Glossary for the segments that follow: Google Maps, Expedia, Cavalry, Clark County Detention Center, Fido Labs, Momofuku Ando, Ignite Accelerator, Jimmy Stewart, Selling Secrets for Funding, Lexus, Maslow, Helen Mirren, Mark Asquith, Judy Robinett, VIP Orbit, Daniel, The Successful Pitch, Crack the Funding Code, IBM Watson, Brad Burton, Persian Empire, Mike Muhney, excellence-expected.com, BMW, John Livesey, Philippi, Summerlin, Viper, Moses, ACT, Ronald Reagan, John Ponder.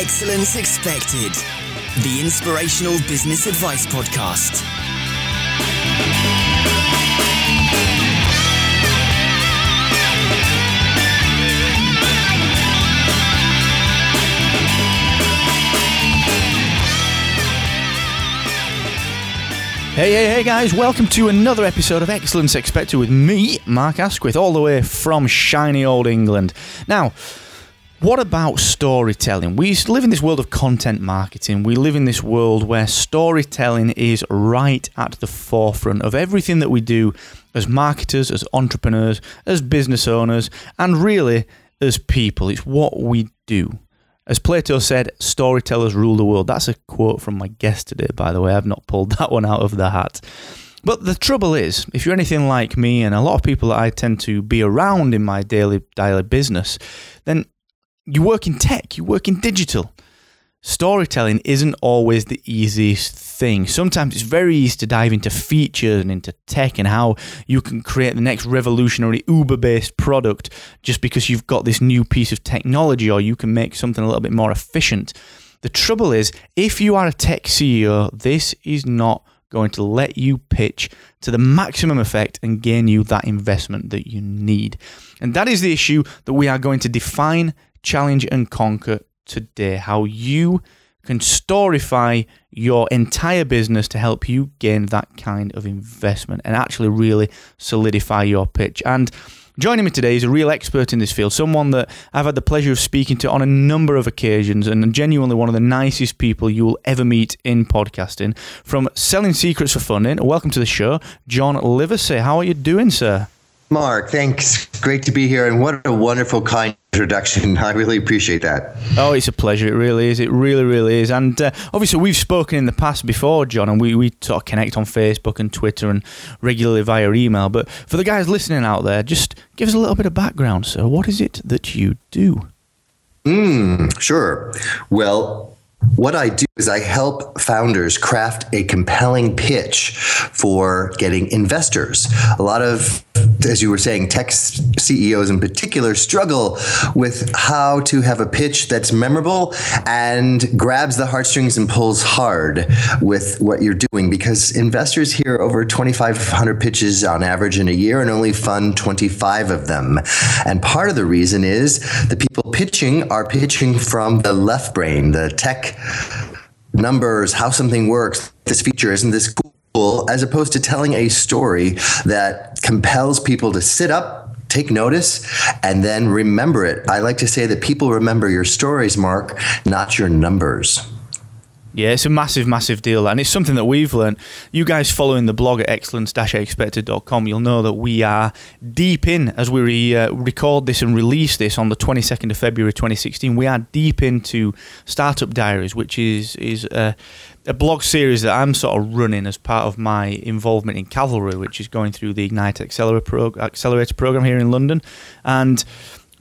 Excellence Expected, the Inspirational Business Advice Podcast. Hey guys, welcome to another episode of Excellence Expected with me, Mark Asquith, all the way from shiny old England. Now, what about storytelling? We live in this world of content marketing. We live in this world where storytelling is right at the forefront of everything that we do as marketers, as entrepreneurs, as business owners, and really as people. It's what we do. As Plato said, storytellers rule the world. That's a quote from my guest today, by the way. I've not pulled that one out of the hat. But the trouble is, if you're anything like me and a lot of people that I tend to be around in my daily business, then you work in tech, you work in digital. Storytelling isn't always the easiest thing. Sometimes it's very easy to dive into features and into tech and how you can create the next revolutionary Uber-based product just because you've got this new piece of technology, or you can make something a little bit more efficient. The trouble is, if you are a tech CEO, this is not going to let you pitch to the maximum effect and gain you that investment that you need. And that is the issue that we are going to define, challenge and conquer today, how you can storify your entire business to help you gain that kind of investment and actually really solidify your pitch. And joining me today is a real expert in this field, someone that I've had the pleasure of speaking to on a number of occasions and genuinely one of the nicest people you will ever meet in podcasting. From Selling Secrets for Funding, welcome to the show, John Livesey. How are you doing, sir? Mark, thanks. Great to be here. And what a wonderful, kind introduction. I really appreciate that. Oh, it's a pleasure. It really is. It really, really is. And obviously, we've spoken in the past before, John, and we sort of connect on Facebook and Twitter and regularly via email. But for the guys listening out there, just give us a little bit of background, sir. What is it that you do? Sure. Well, what I do is I help founders craft a compelling pitch for getting investors. A lot of, as you were saying, tech CEOs in particular struggle with how to have a pitch that's memorable and grabs the heartstrings and pulls hard with what you're doing, because investors hear over 2,500 pitches on average in a year and only fund 25 of them. And part of the reason is the people pitching are pitching from the left brain, the tech numbers, how something works, this feature, isn't this cool? As opposed to telling a story that compels people to sit up, take notice, and then remember it. I like to say that people remember your stories, Mark, not your numbers. Yeah, it's a massive, massive deal. And it's something that we've learned. You guys following the blog at excellence-expected.com, you'll know that we are deep in, as we record this and release this on the 22nd of February 2016, we are deep into Startup Diaries, which is a blog series that I'm sort of running as part of my involvement in Cavalry, which is going through the Ignite Accelerator program here in London. And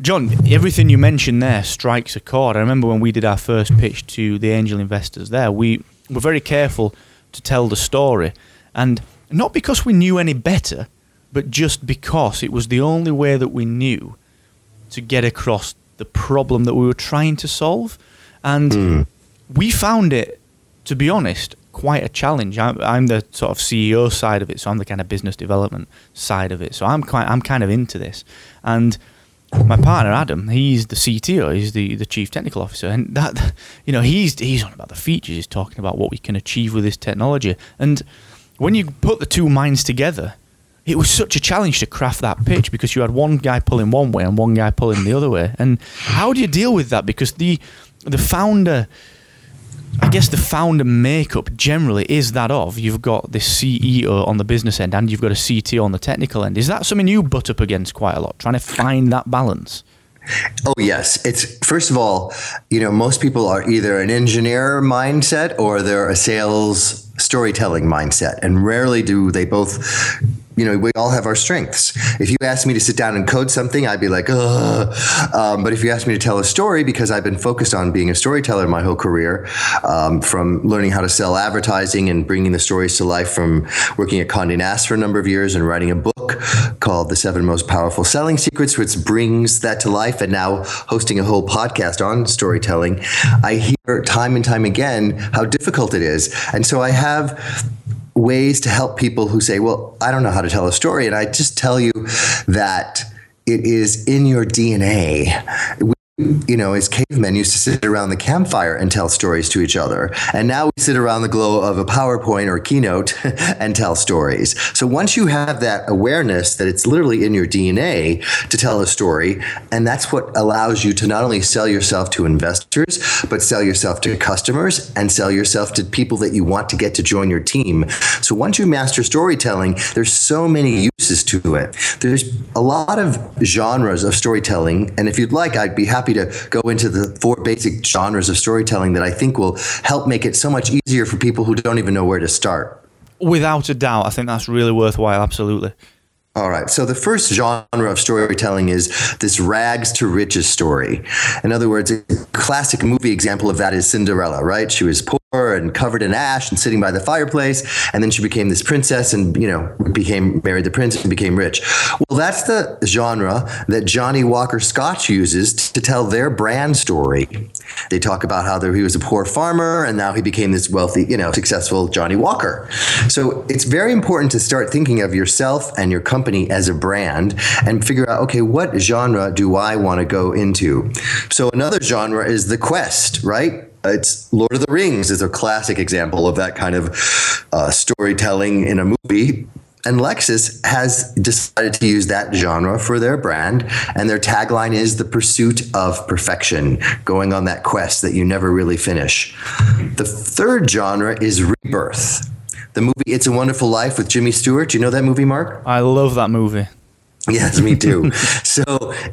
John, everything you mentioned there strikes a chord. I remember when we did our first pitch to the angel investors there, we were very careful to tell the story. And not because we knew any better, but just because it was the only way that we knew to get across the problem that we were trying to solve. And we found it, to be honest, quite a challenge. I'm the sort of CEO side of it, so I'm the kind of business development side of it. So I'm kind of into this. And my partner Adam, he's the CTO, he's the chief technical officer, and that, you know, he's on about the features, he's talking about what we can achieve with this technology. And when you put the two minds together, it was such a challenge to craft that pitch, because you had one guy pulling one way and one guy pulling the other way. And how do you deal with that? Because the founder, I guess the founder makeup generally is that of, you've got this CEO on the business end and you've got a CTO on the technical end. Is that something you butt up against quite a lot, trying to find that balance? Oh, yes. It's, first of all, you know, most people are either an engineer mindset or they're a sales storytelling mindset, and rarely do they both. You know, we all have our strengths. If you asked me to sit down and code something, I'd be like, ugh. But if you asked me to tell a story, because I've been focused on being a storyteller my whole career, from learning how to sell advertising and bringing the stories to life from working at Condé Nast for a number of years and writing a book book called The 7 Most Powerful Selling Secrets, which brings that to life, and now hosting a whole podcast on storytelling. I hear time and time again how difficult it is. And so I have ways to help people who say, well, I don't know how to tell a story. And I just tell you that it is in your DNA. You know, as cavemen used to sit around the campfire and tell stories to each other. And now we sit around the glow of a PowerPoint or keynote and tell stories. So once you have that awareness that it's literally in your DNA to tell a story, and that's what allows you to not only sell yourself to investors, but sell yourself to customers and sell yourself to people that you want to get to join your team. So once you master storytelling, there's so many uses to it. There's a lot of genres of storytelling. And if you'd like, I'd be happy to go into the 4 basic genres of storytelling that I think will help make it so much easier for people who don't even know where to start. Without a doubt, I think that's really worthwhile, absolutely. All right, so the first genre of storytelling is this rags to riches story. In other words, a classic movie example of that is Cinderella, right? She was poor and covered in ash and sitting by the fireplace, and then she became this princess and, you know, married the prince and became rich. Well, that's the genre that Johnny Walker Scotch uses to tell their brand story. They talk about how he was a poor farmer and now he became this wealthy, you know, successful Johnny Walker. So it's very important to start thinking of yourself and your company as a brand and figure out, okay, what genre do I want to go into? So another genre is the quest, right? It's Lord of the Rings is a classic example of that kind of storytelling in a movie. And Lexus has decided to use that genre for their brand. And their tagline is the pursuit of perfection, going on that quest that you never really finish. The third genre is rebirth. The movie It's a Wonderful Life with Jimmy Stewart. Do you know that movie, Mark? I love that movie. Yes, me too. So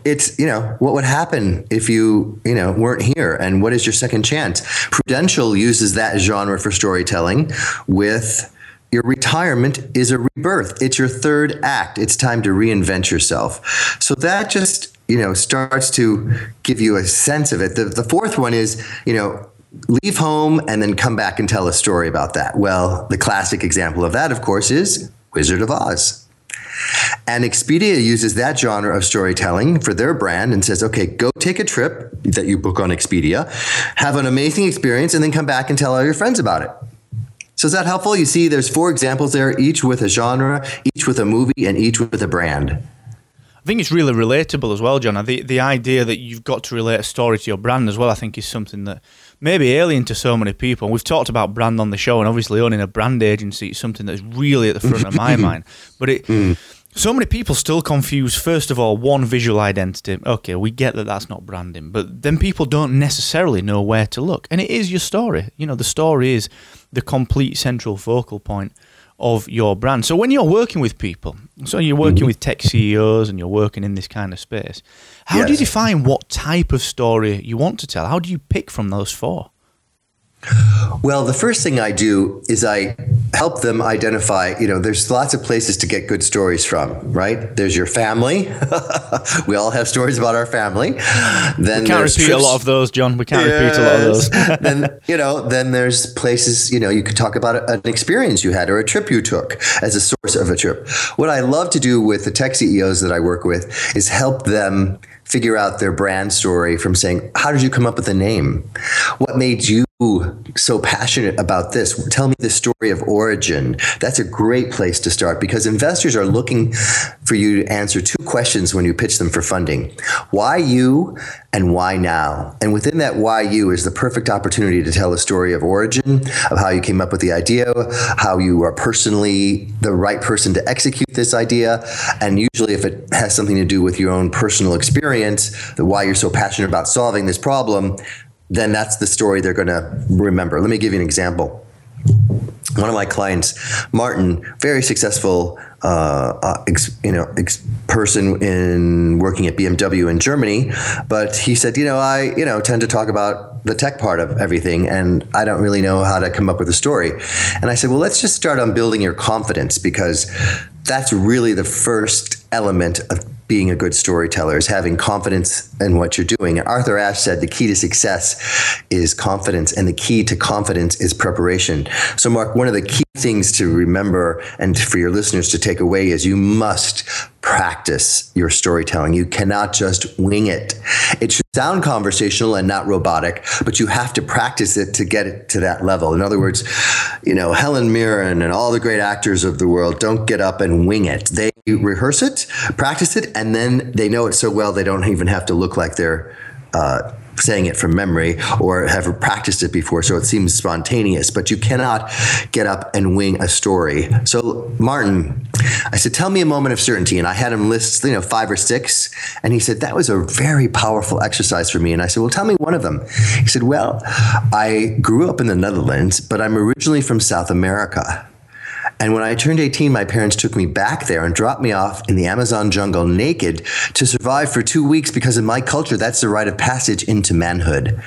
it's, you know, what would happen if you, you know, weren't here? And what is your second chance? Prudential uses that genre for storytelling with your retirement is a rebirth. It's your third act. It's time to reinvent yourself. So that just, you know, starts to give you a sense of it. The fourth one is, you know, leave home and then come back and tell a story about that. Well, the classic example of that, of course, is Wizard of Oz. And Expedia uses that genre of storytelling for their brand and says, okay, go take a trip that you book on Expedia, have an amazing experience, and then come back and tell all your friends about it. So is that helpful? You see, there's 4 examples there, each with a genre, each with a movie, and each with a brand. I think it's really relatable as well, John. The idea that you've got to relate a story to your brand as well, I think is something that may be alien to so many people. We've talked about brand on the show, and obviously owning a brand agency is something that's really at the front of my mind. But so many people still confuse, first of all, one visual identity. Okay, we get that that's not branding, but then people don't necessarily know where to look. And it is your story. You know, the story is the complete central focal point of your brand. So when you're working with people, so you're working with tech CEOs and you're working in this kind of space, how do you define what type of story you want to tell? How do you pick from those 4? Well, the first thing I do is I help them identify, you know, there's lots of places to get good stories from, right? There's your family. We all have stories about our family. Then we can't repeat a lot of those, John. We can't repeat a lot of those. Then, you know, then there's places, you know, you could talk about an experience you had or a trip you took as a source of a trip. What I love to do with the tech CEOs that I work with is help them figure out their brand story from saying, how did you come up with the name? What made you so passionate about this? Tell me the story of origin. That's a great place to start because investors are looking for you to answer 2 questions when you pitch them for funding. Why you and why now? And within that why you is the perfect opportunity to tell a story of origin, of how you came up with the idea, how you are personally the right person to execute this idea. And usually if it has something to do with your own personal experience, the why you're so passionate about solving this problem, then that's the story they're going to remember. Let me give you an example. One of my clients, Martin, very successful person in working at BMW in Germany, but he said, I tend to talk about the tech part of everything, and I don't really know how to come up with a story. And I said, well, let's just start on building your confidence, because that's really the first element of being a good storyteller, is having confidence in what you're doing. And Arthur Ashe said the key to success is confidence, and the key to confidence is preparation. So Mark, one of the key things to remember and for your listeners to take away is you must practice your storytelling. You cannot just wing it. It should sound conversational and not robotic, but you have to practice it to get it to that level. In other words, you know, Helen Mirren and all the great actors of the world don't get up and wing it. They rehearse it, practice it, and then they know it so well they don't even have to look like they're saying it from memory or have practiced it before, so it seems spontaneous, but you cannot get up and wing a story. So Martin, I said, tell me a moment of certainty. And I had him list, you know, 5 or 6. And he said, that was a very powerful exercise for me. And I said, well, tell me one of them. He said, well, I grew up in the Netherlands, but I'm originally from South America. And when I turned 18, my parents took me back there and dropped me off in the Amazon jungle naked to survive for 2 weeks because in my culture, that's the rite of passage into manhood.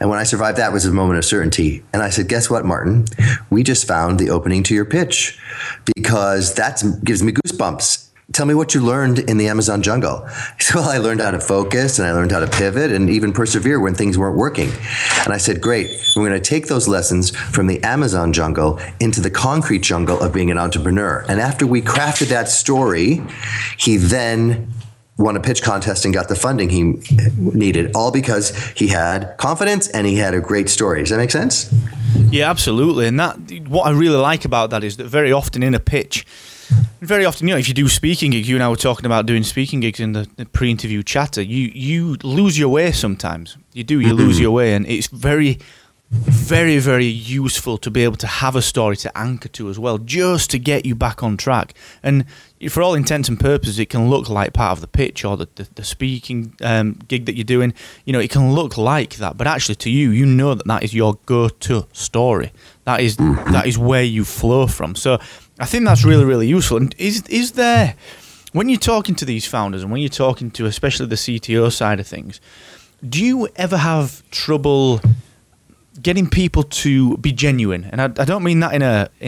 And when I survived, that was a moment of certainty. And I said, guess what, Martin? We just found the opening to your pitch because that gives me goosebumps. Tell me what you learned in the Amazon jungle. So I learned how to focus and I learned how to pivot and even persevere when things weren't working. And I said, great, we're going to take those lessons from the Amazon jungle into the concrete jungle of being an entrepreneur. And after we crafted that story, he then won a pitch contest and got the funding he needed, all because he had confidence and he had a great story. Does that make sense? Yeah, absolutely. And that what I really like about that is that very often in a pitch, very often, you know, if you do speaking gigs, you and I were talking about doing speaking gigs in the pre-interview chatter, you lose your way sometimes. You do, you lose your way. And it's very, very, very useful to be able to have a story to anchor to as well, just to get you back on track. And for all intents and purposes, it can look like part of the pitch or the speaking gig that you're doing. You know, it can look like that. But actually to you, you know that is your go-to story. That is where you flow from. So I think that's really, really useful. And is there, when you're talking to these founders and when you're talking to especially the CTO side of things, do you ever have trouble getting people to be genuine? And I don't mean that in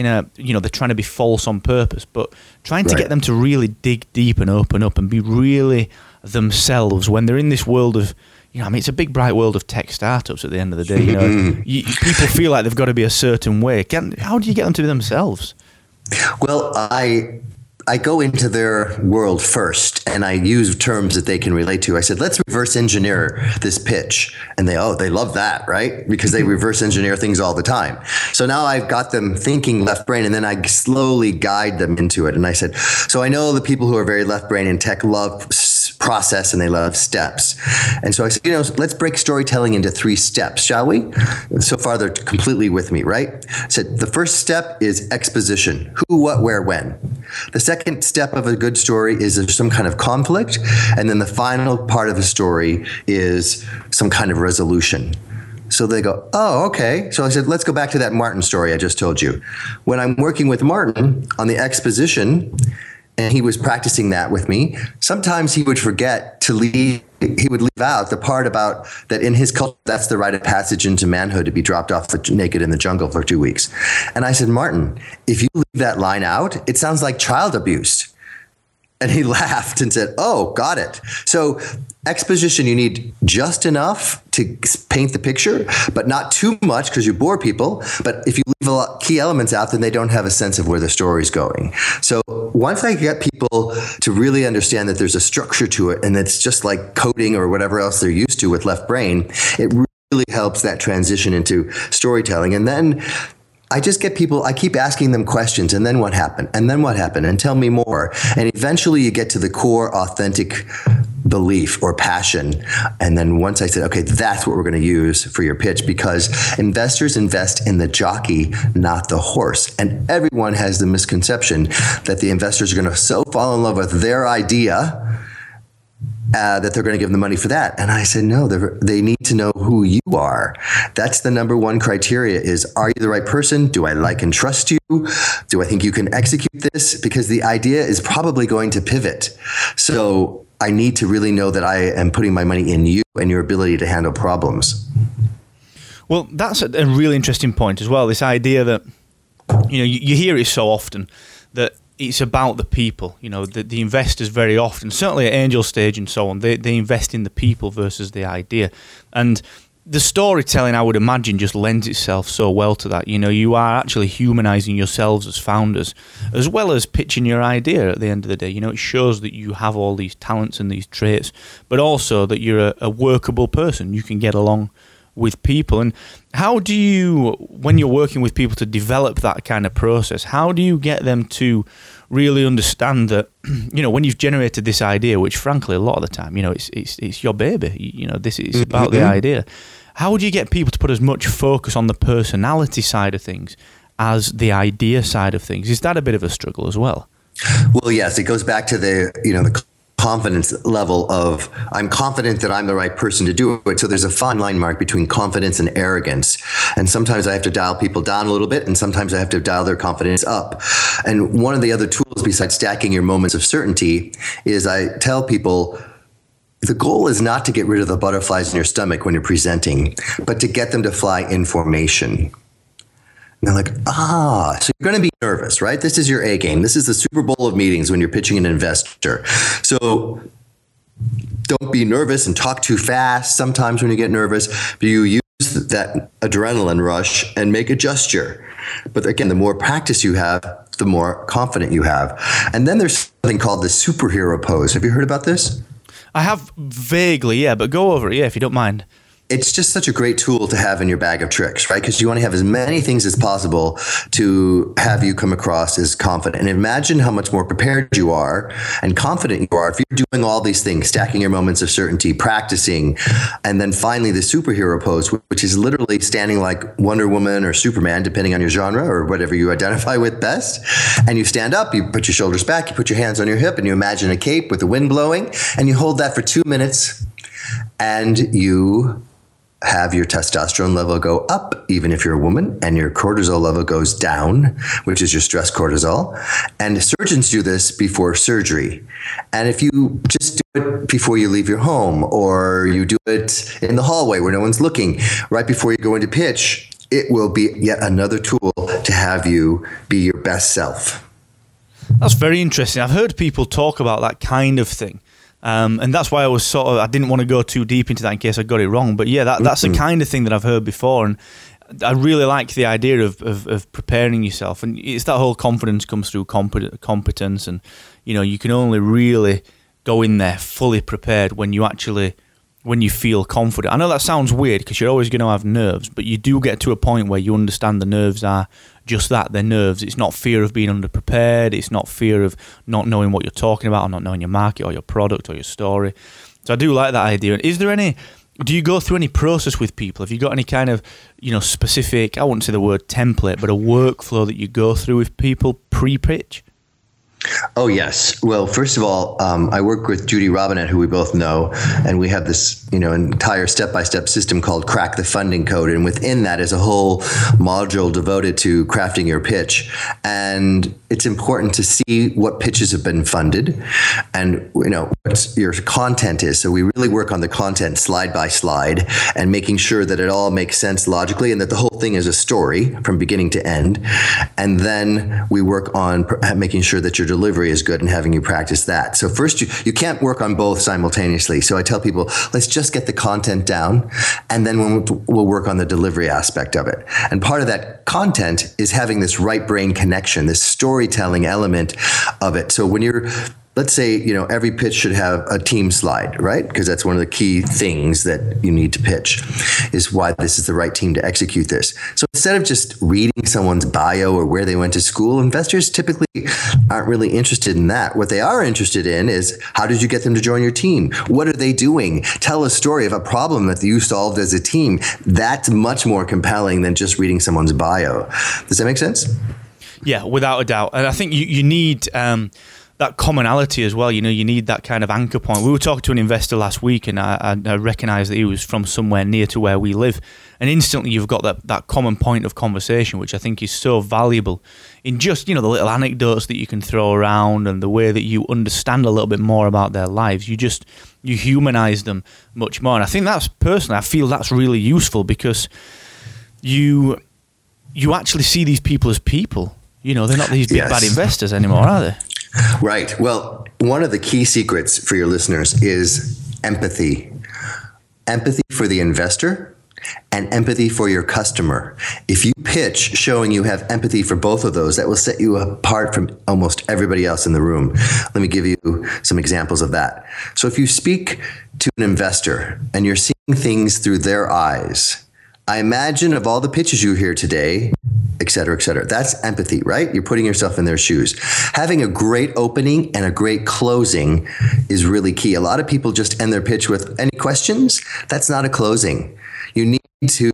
a you know, they're trying to be false on purpose, but trying to get them to really dig deep and open up and be really themselves when they're in this world of, you know, I mean, it's a big, bright world of tech startups at the end of the day. You know, people feel like they've got to be a certain way. How do you get them to be themselves? Well, I go into their world first and I use terms that they can relate to. I said, let's reverse engineer this pitch. And they love that, right? Because they reverse engineer things all the time. So now I've got them thinking left brain and then I slowly guide them into it. And I said, so I know the people who are very left brain in tech love process and they love steps. And so I said, you know, let's break storytelling into 3 steps, shall we? So far, they're completely with me, right? I said, the first step is exposition, who, what, where, when. The second step of a good story is some kind of conflict. And then the final part of a story is some kind of resolution. So they go, oh, okay. So I said, let's go back to that Martin story I just told you. When I'm working with Martin on the exposition, and he was practicing that with me. Sometimes he would forget to leave. He would leave out the part about that in his culture, that's the rite of passage into manhood to be dropped off naked in the jungle for 2 weeks. And I said, Martin, if you leave that line out, it sounds like child abuse. And he laughed and said, oh, got it. So exposition, you need just enough to paint the picture, but not too much because you bore people. But if you leave a lot key elements out, then they don't have a sense of where the story's going. So once I get people to really understand that there's a structure to it and it's just like coding or whatever else they're used to with left brain, it really helps that transition into storytelling. And then I just get people, I keep asking them questions, and then what happened? And then what happened? And tell me more. And eventually you get to the core authentic belief or passion. And then once I said, okay, that's what we're going to use for your pitch, because investors invest in the jockey, not the horse. And everyone has the misconception that the investors are going to so fall in love with their idea that they're going to give them money for that. And I said, no, they need to know who you are. That's the number one criteria is, are you the right person? Do I like and trust you? Do I think you can execute this? Because the idea is probably going to pivot. So I need to really know that I am putting my money in you and your ability to handle problems. Well, that's a really interesting point as well. This idea that, you know, you hear it so often that it's about the people, you know, the investors very often, certainly at angel stage and so on, they invest in the people versus the idea. And the storytelling, I would imagine, just lends itself so well to that. You know, you are actually humanizing yourselves as founders, as well as pitching your idea at the end of the day. You know, it shows that you have all these talents and these traits, but also that you're a workable person. You can get along with people. And how do you, when you're working with people to develop that kind of process, how do you get them to really understand that, you know, when you've generated this idea, which frankly a lot of the time, you know, it's your baby, you know, this is about the idea. How do you get people to put as much focus on the personality side of things as the idea side of things? Is that a bit of a struggle as well? Well, yes, it goes back to the, you know, the confidence level of, I'm confident that I'm the right person to do it. So there's a fine line, Mark, between confidence and arrogance. And sometimes I have to dial people down a little bit, and sometimes I have to dial their confidence up. And one of the other tools besides stacking your moments of certainty is I tell people, the goal is not to get rid of the butterflies in your stomach when you're presenting, but to get them to fly in formation. And they're like, so you're going to be nervous, right? This is your A game. This is the Super Bowl of meetings when you're pitching an investor. So don't be nervous and talk too fast. Sometimes when you get nervous, but you use that adrenaline rush and make a gesture. But again, the more practice you have, the more confident you have. And then there's something called the superhero pose. Have you heard about this? I have vaguely, yeah, but go over it, yeah, if you don't mind. It's just such a great tool to have in your bag of tricks, right? Because you want to have as many things as possible to have you come across as confident. And imagine how much more prepared you are and confident you are if you're doing all these things, stacking your moments of certainty, practicing, and then finally the superhero pose, which is literally standing like Wonder Woman or Superman, depending on your genre or whatever you identify with best. And you stand up, you put your shoulders back, you put your hands on your hip, and you imagine a cape with the wind blowing, and you hold that for 2 minutes, and you have your testosterone level go up, even if you're a woman, and your cortisol level goes down, which is your stress cortisol. And surgeons do this before surgery. And if you just do it before you leave your home, or you do it in the hallway where no one's looking, right before you go into pitch, it will be yet another tool to have you be your best self. That's very interesting. I've heard people talk about that kind of thing. And that's why I was sort of, I didn't want to go too deep into that in case I got it wrong. But yeah, that's the kind of thing that I've heard before. And I really like the idea of preparing yourself. And it's that whole confidence comes through competence. And, you know, you can only really go in there fully prepared when you feel confident. I know that sounds weird because you're always going to have nerves, but you do get to a point where you understand the nerves are just that, they're nerves. It's not fear of being underprepared. It's not fear of not knowing what you're talking about or not knowing your market or your product or your story. So I do like that idea. Is there any, do you go through any process with people? Have you got any kind of, you know, specific, I wouldn't say the word template, but a workflow that you go through with people pre-pitch? Oh, yes. Well, first of all, I work with Judy Robinett, who we both know, and we have this, you know, entire step-by-step system called Crack the Funding Code. And within that is a whole module devoted to crafting your pitch. And it's important to see what pitches have been funded and, you know, what your content is. So we really work on the content slide by slide and making sure that it all makes sense logically and that the whole thing is a story from beginning to end. And then we work on making sure that your delivery is good and having you practice that. So first, you can't work on both simultaneously. So I tell people, let's just get the content down, and then we'll work on the delivery aspect of it. And part of that content is having this right brain connection, this storytelling element of it. So when you're, let's say, you know, every pitch should have a team slide, right? Because that's one of the key things that you need to pitch is why this is the right team to execute this. So instead of just reading someone's bio or where they went to school, investors typically aren't really interested in that. What they are interested in is, how did you get them to join your team? What are they doing? Tell a story of a problem that you solved as a team. That's much more compelling than just reading someone's bio. Does that make sense? Yeah, without a doubt. And I think you need that commonality as well. You know, you need that kind of anchor point. We were talking to an investor last week, and I recognized that he was from somewhere near to where we live. And instantly you've got that common point of conversation, which I think is so valuable in just, you know, the little anecdotes that you can throw around and the way that you understand a little bit more about their lives. You humanize them much more. And I think that's, personally, I feel that's really useful because you actually see these people as people. You know, they're not these big bad investors anymore, are they? Right. Well, one of the key secrets for your listeners is empathy for the investor and empathy for your customer. If you pitch showing you have empathy for both of those, that will set you apart from almost everybody else in the room. Let me give you some examples of that. So if you speak to an investor and you're seeing things through their eyes, I imagine of all the pitches you hear today, et cetera, et cetera. That's empathy, right? You're putting yourself in their shoes. Having a great opening and a great closing is really key. A lot of people just end their pitch with, any questions? That's not a closing. You need to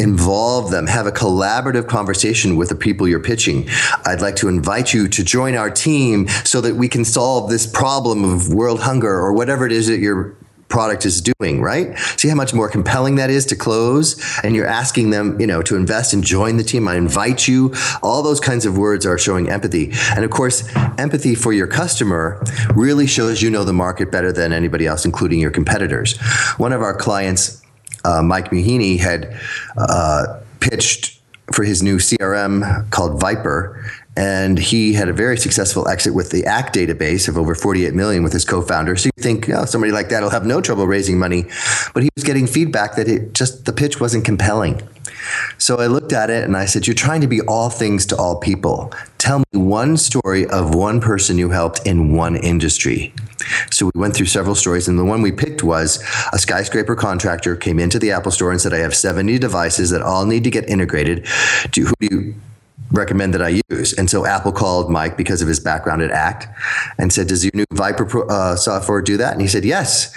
involve them, have a collaborative conversation with the people you're pitching. I'd like to invite you to join our team so that we can solve this problem of world hunger or whatever it is that you're product is doing, right? See how much more compelling that is to close, and you're asking them, to invest and join the team. I invite you. All those kinds of words are showing empathy. And of course, empathy for your customer really shows you know the market better than anybody else, including your competitors. One of our clients, Mike Muhney, had pitched for his new CRM called Viper, and he had a very successful exit with the ACT database of over 48 million with his co-founder. So you think, somebody like that will have no trouble raising money. But he was getting feedback that the pitch wasn't compelling. So I looked at it and I said, you're trying to be all things to all people. Tell me one story of one person you helped in one industry. So we went through several stories, and the one we picked was a skyscraper contractor came into the Apple store and said, I have 70 devices that all need to get integrated. Who do you recommend that I use? And so Apple called Mike because of his background at ACT and said, does your new Viper software do that? And he said, yes.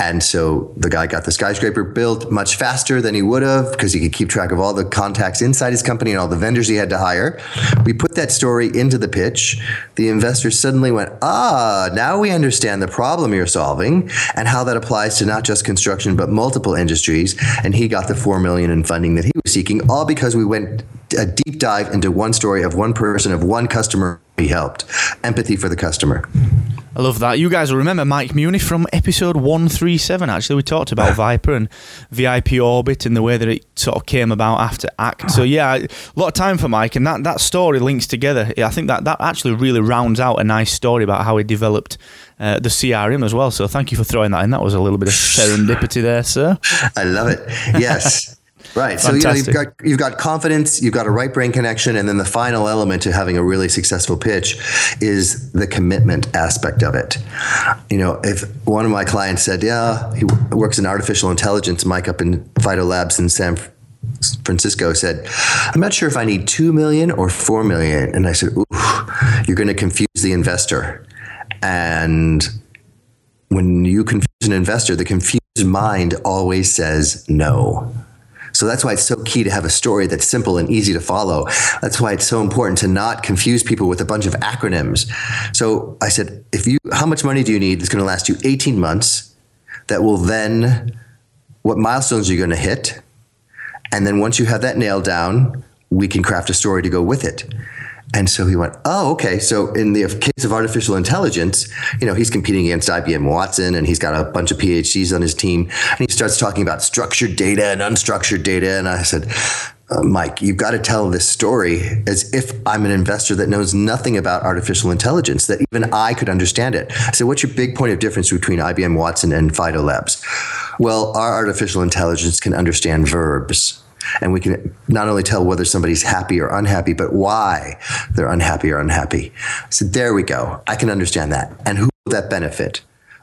And so the guy got the skyscraper built much faster than he would have because he could keep track of all the contacts inside his company and all the vendors he had to hire. We put that story into the pitch. The investor suddenly went, now we understand the problem you're solving and how that applies to not just construction, but multiple industries. And he got the $4 million in funding that he was seeking, all because we went a deep dive into one story of one person, of one customer we helped. Empathy for the customer. I love that. You guys will remember Mike Muhney from episode 137, actually. We talked about Viper and VIP Orbit and the way that it sort of came about after ACT. So yeah, a lot of time for Mike, and that story links together. Yeah, I think that actually really rounds out a nice story about how he developed the CRM as well. So thank you for throwing that in. That was a little bit of serendipity there, sir. I love it. Yes. Right. Fantastic. So you've got confidence, you've got a right brain connection, and then the final element to having a really successful pitch is the commitment aspect of it. If one of my clients said, he works in artificial intelligence, Mike up in Fido Labs in San Francisco said, I'm not sure if I need 2 million or 4 million. And I said, ooh, you're going to confuse the investor. And when you confuse an investor, the confused mind always says no. So that's why it's so key to have a story that's simple and easy to follow. That's why it's so important to not confuse people with a bunch of acronyms. So I said, how much money do you need that's going to last you 18 months? That will then, what milestones are you going to hit? And then once you have that nailed down, we can craft a story to go with it. And so he went, okay. So in the case of artificial intelligence, he's competing against IBM Watson, and he's got a bunch of PhDs on his team. And he starts talking about structured data and unstructured data. And I said, Mike, you've got to tell this story as if I'm an investor that knows nothing about artificial intelligence, that even I could understand it. I said, what's your big point of difference between IBM Watson and Fido Labs? Well, our artificial intelligence can understand verbs. And we can not only tell whether somebody's happy or unhappy, but why they're unhappy or unhappy. So there we go. I can understand that. And who will that benefit?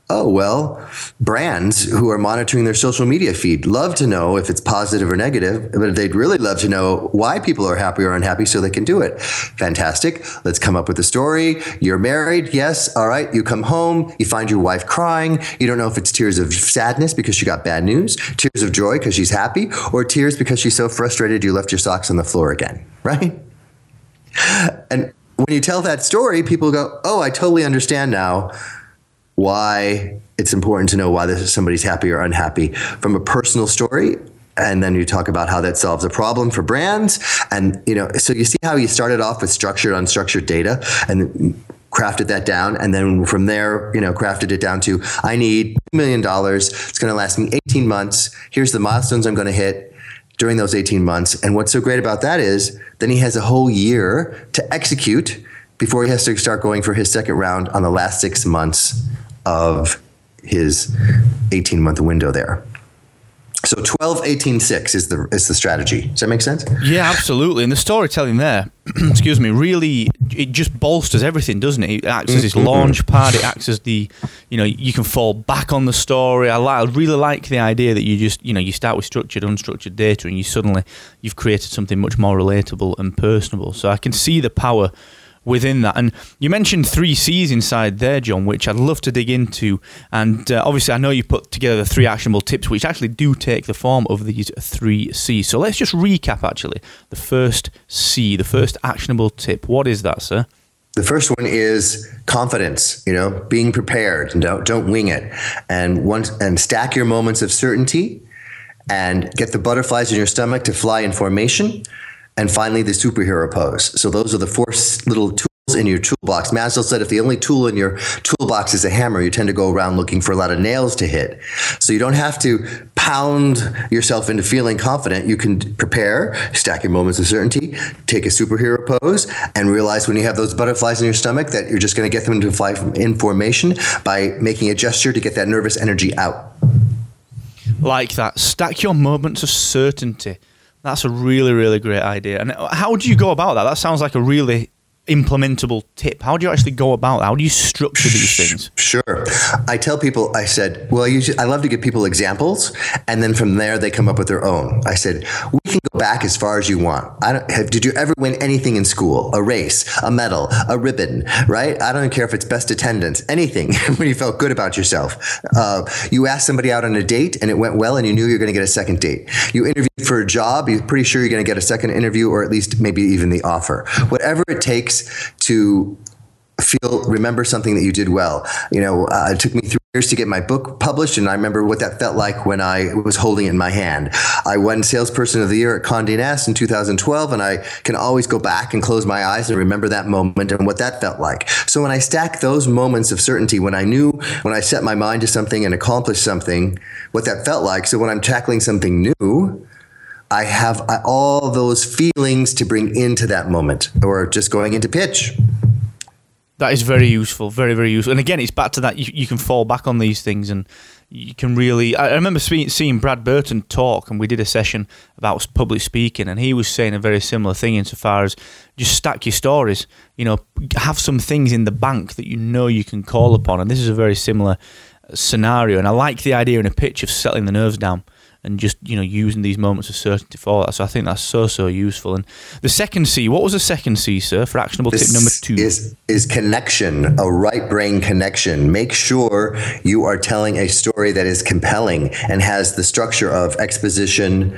Oh, well, brands who are monitoring their social media feed love to know if it's positive or negative, but they'd really love to know why people are happy or unhappy so they can do it. Fantastic. Let's come up with a story. You're married. Yes. All right. You come home. You find your wife crying. You don't know if it's tears of sadness because she got bad news, tears of joy because she's happy, or tears because she's so frustrated you left your socks on the floor again. Right? And when you tell that story, people go, oh, I totally understand now why it's important to know why somebody's happy or unhappy from a personal story. And then you talk about how that solves a problem for brands. And, so you see how you started off with structured, unstructured data and crafted that down. And then from there, crafted it down to, I need $2 million. It's going to last me 18 months. Here's the milestones I'm going to hit during those 18 months. And what's so great about that is then he has a whole year to execute before he has to start going for his second round on the last 6 months of his 18-month window there. So 12-18-6 is the strategy. Does that make sense? Yeah, absolutely. And the storytelling there, excuse me, really, it just bolsters everything, doesn't it? It acts as this launch pad. It acts as the, you know, you can fall back on the story. I really like the idea that you just, you know, you start with structured, unstructured data, and you suddenly, you've created something much more relatable and personable. So I can see the power within that. And you mentioned 3 C's inside there, John, which I'd love to dig into. And obviously, I know you put together the 3 actionable tips, which actually do take the form of these 3 C's. So let's just recap, actually, the first C, the first actionable tip. What is that, sir? The first one is confidence, you know, being prepared, and don't wing it. And stack your moments of certainty and get the butterflies in your stomach to fly in formation. And finally, the superhero pose. So those are the 4 little tools in your toolbox. Maslow said if the only tool in your toolbox is a hammer, you tend to go around looking for a lot of nails to hit. So you don't have to pound yourself into feeling confident. You can prepare, stack your moments of certainty, take a superhero pose, and realize when you have those butterflies in your stomach that you're just going to get them to fly in formation by making a gesture to get that nervous energy out. Like that. Stack your moments of certainty. That's a really, really great idea. And how do you go about that? That sounds like a really implementable tip. How do you actually go about that? How do you structure these things? Sure. I tell people, I said, well, I love to give people examples. And then from there, they come up with their own. I said, we can go back as far as you want. Did you ever win anything in school? A race, a medal, a ribbon, right? I don't care if it's best attendance, anything when you felt good about yourself. You asked somebody out on a date and it went well and you knew you were going to get a second date. You interviewed for a job, you're pretty sure you're going to get a second interview or at least maybe even the offer. Whatever it takes to remember something that you did well. You know, it took me 3 years to get my book published, and I remember what that felt like when I was holding it in my hand. I won Salesperson of the Year at Condé Nast in 2012, and I can always go back and close my eyes and remember that moment and what that felt like. So when I stack those moments of certainty, when I set my mind to something and accomplished something, what that felt like. So when I'm tackling something new, I have all those feelings to bring into that moment or just going into pitch. That is very useful, very, very useful. And again, it's back to that you can fall back on these things and you can really... I remember seeing Brad Burton talk, and we did a session about public speaking, and he was saying a very similar thing insofar as just stack your stories. You know, have some things in the bank that you know you can call upon. And this is a very similar scenario. And I like the idea in a pitch of settling the nerves down and just, you know, using these moments of certainty for that. So I think that's so useful. And the second C, what was the second C, sir, for actionable tip number 2? Is connection, a right brain connection. Make sure you are telling a story that is compelling and has the structure of exposition,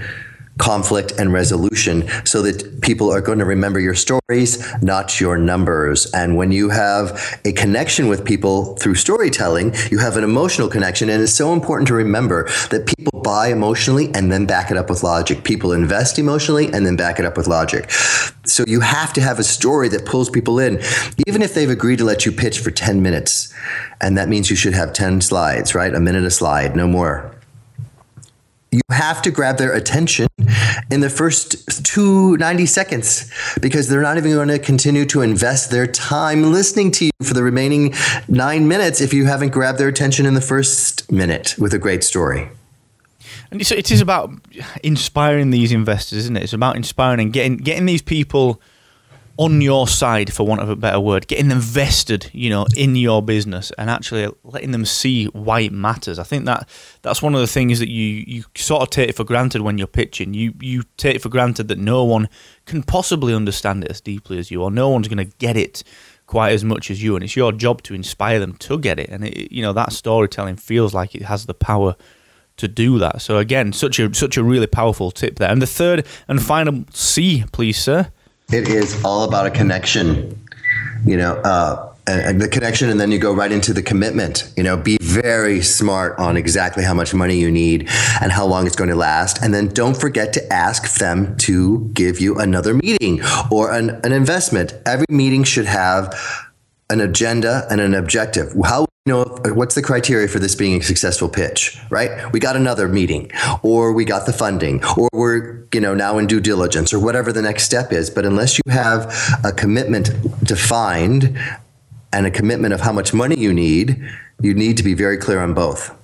conflict, and resolution so that people are going to remember your stories, not your numbers. And when you have a connection with people through storytelling, you have an emotional connection. And it's so important to remember that people buy emotionally and then back it up with logic. People invest emotionally and then back it up with logic. So you have to have a story that pulls people in, even if they've agreed to let you pitch for 10 minutes. And that means you should have 10 slides, right? A minute a slide, no more. You have to grab their attention in the first 90 seconds because they're not even going to continue to invest their time listening to you for the remaining 9 minutes if you haven't grabbed their attention in the first minute with a great story. And so it is about inspiring these investors, isn't it? It's about inspiring and getting these people on your side, for want of a better word, getting them vested, you know, in your business and actually letting them see why it matters. I think that's one of the things that you sort of take it for granted when you're pitching. You take it for granted that no one can possibly understand it as deeply as you, or no one's going to get it quite as much as you. And it's your job to inspire them to get it. And, you know, that storytelling feels like it has the power to do that. So, again, such a really powerful tip there. And the third and final C, please, sir. It is all about a connection, you know, and the connection, and then you go right into the commitment. You know, be very smart on exactly how much money you need and how long it's going to last. And then don't forget to ask them to give you another meeting or an investment. Every meeting should have an agenda and an objective. What's the criteria for this being a successful pitch, right? We got another meeting, or we got the funding, or we're, you know, now in due diligence, or whatever the next step is. But unless you have a commitment defined and a commitment of how much money you need to be very clear on both.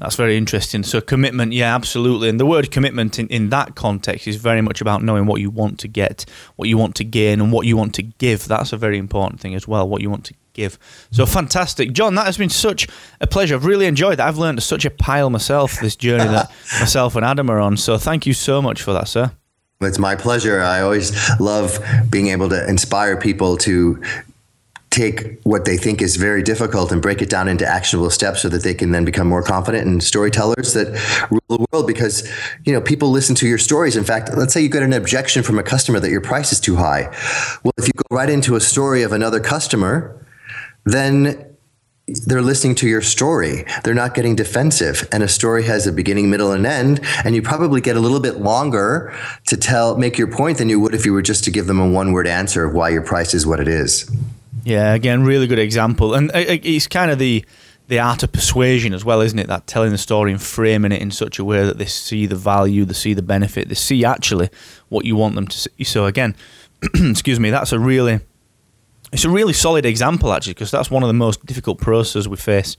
That's very interesting. So commitment, yeah, absolutely. And the word commitment in that context is very much about knowing what you want to get, what you want to gain, and what you want to give. That's a very important thing as well, what you want to give. So fantastic. John, that has been such a pleasure. I've really enjoyed that. I've learned such a pile myself, this journey that myself and Adam are on. So thank you so much for that, sir. It's my pleasure. I always love being able to inspire people to take what they think is very difficult and break it down into actionable steps so that they can then become more confident and storytellers that rule the world, because, you know, people listen to your stories. In fact, let's say you get an objection from a customer that your price is too high. Well, if you go right into a story of another customer, then they're listening to your story. They're not getting defensive. And a story has a beginning, middle, and end. And you probably get a little bit longer to make your point than you would if you were just to give them a one-word answer of why your price is what it is. Yeah, again, really good example. And it's kind of the art of persuasion as well, isn't it? That telling the story and framing it in such a way that they see the value, they see the benefit, they see actually what you want them to see. So again, excuse me, that's a really solid example, actually, because that's one of the most difficult processes we face.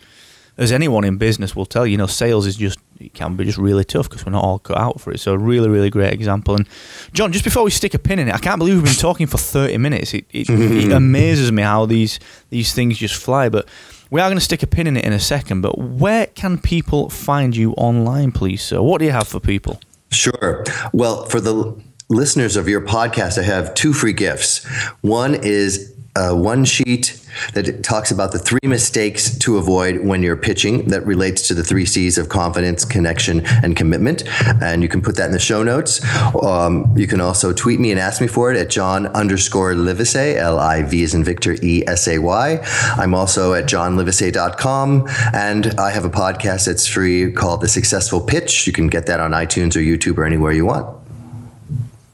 As anyone in business will tell you, sales is it can be really tough because we're not all cut out for it. So really, really great example. And John, just before we stick a pin in it, I can't believe we've been talking for 30 minutes. It amazes me how these things just fly. But we are going to stick a pin in it in a second. But where can people find you online, please, sir? What do you have for people? Sure. Well, for the listeners of your podcast, I have two free gifts. One is one sheet that talks about the 3 mistakes to avoid when you're pitching that relates to the 3 C's of confidence, connection, and commitment. And you can put that in the show notes. You can also tweet me and ask me for it at John_Livesey, L-I-V as in Victor, E-S-A-Y. I'm also at johnlivesey.com. And I have a podcast that's free called The Successful Pitch. You can get that on iTunes or YouTube or anywhere you want.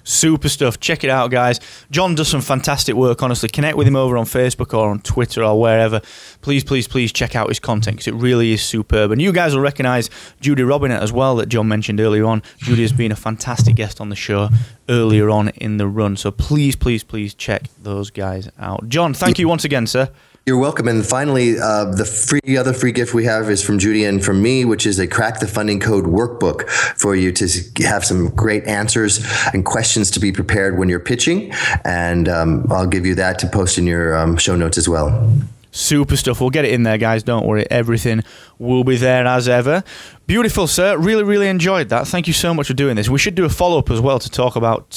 Super stuff. Check it out, guys. John does some fantastic work, honestly. Connect with him over on Facebook or on Twitter or wherever. Please, please, please check out his content because it really is superb. And you guys will recognize Judy Robinett as well that John mentioned earlier on. Judy has been a fantastic guest on the show earlier on in the run. So please, please, please check those guys out. John, thank you once again, sir. You're welcome. And finally, the other free gift we have is from Judy and from me, which is a Crack the Funding Code workbook for you to have some great answers and questions to be prepared when you're pitching. And I'll give you that to post in your show notes as well. Super stuff. We'll get it in there, guys. Don't worry. Everything will be there as ever. Beautiful, sir. Really, really enjoyed that. Thank you so much for doing this. We should do a follow-up as well to talk about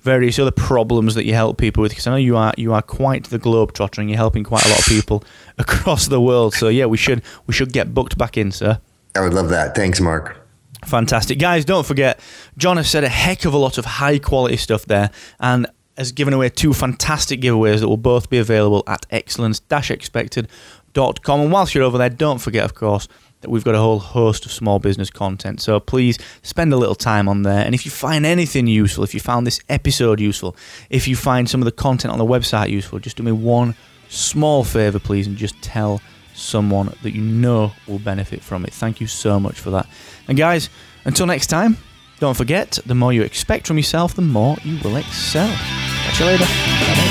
various other problems that you help people with, because I know you are quite the globetrotter and you're helping quite a lot of people across the world. So yeah, we should get booked back in, sir. I would love that. Thanks, Mark. Fantastic. Guys, don't forget, John has said a heck of a lot of high-quality stuff there and has given away 2 fantastic giveaways that will both be available at excellence-expected.com. And whilst you're over there, don't forget, of course, that we've got a whole host of small business content. So please spend a little time on there. And if you find anything useful, if you found this episode useful, if you find some of the content on the website useful, just do me one small favor, please, and just tell someone that you know will benefit from it. Thank you so much for that. And guys, until next time, don't forget, the more you expect from yourself, the more you will excel. Catch you later.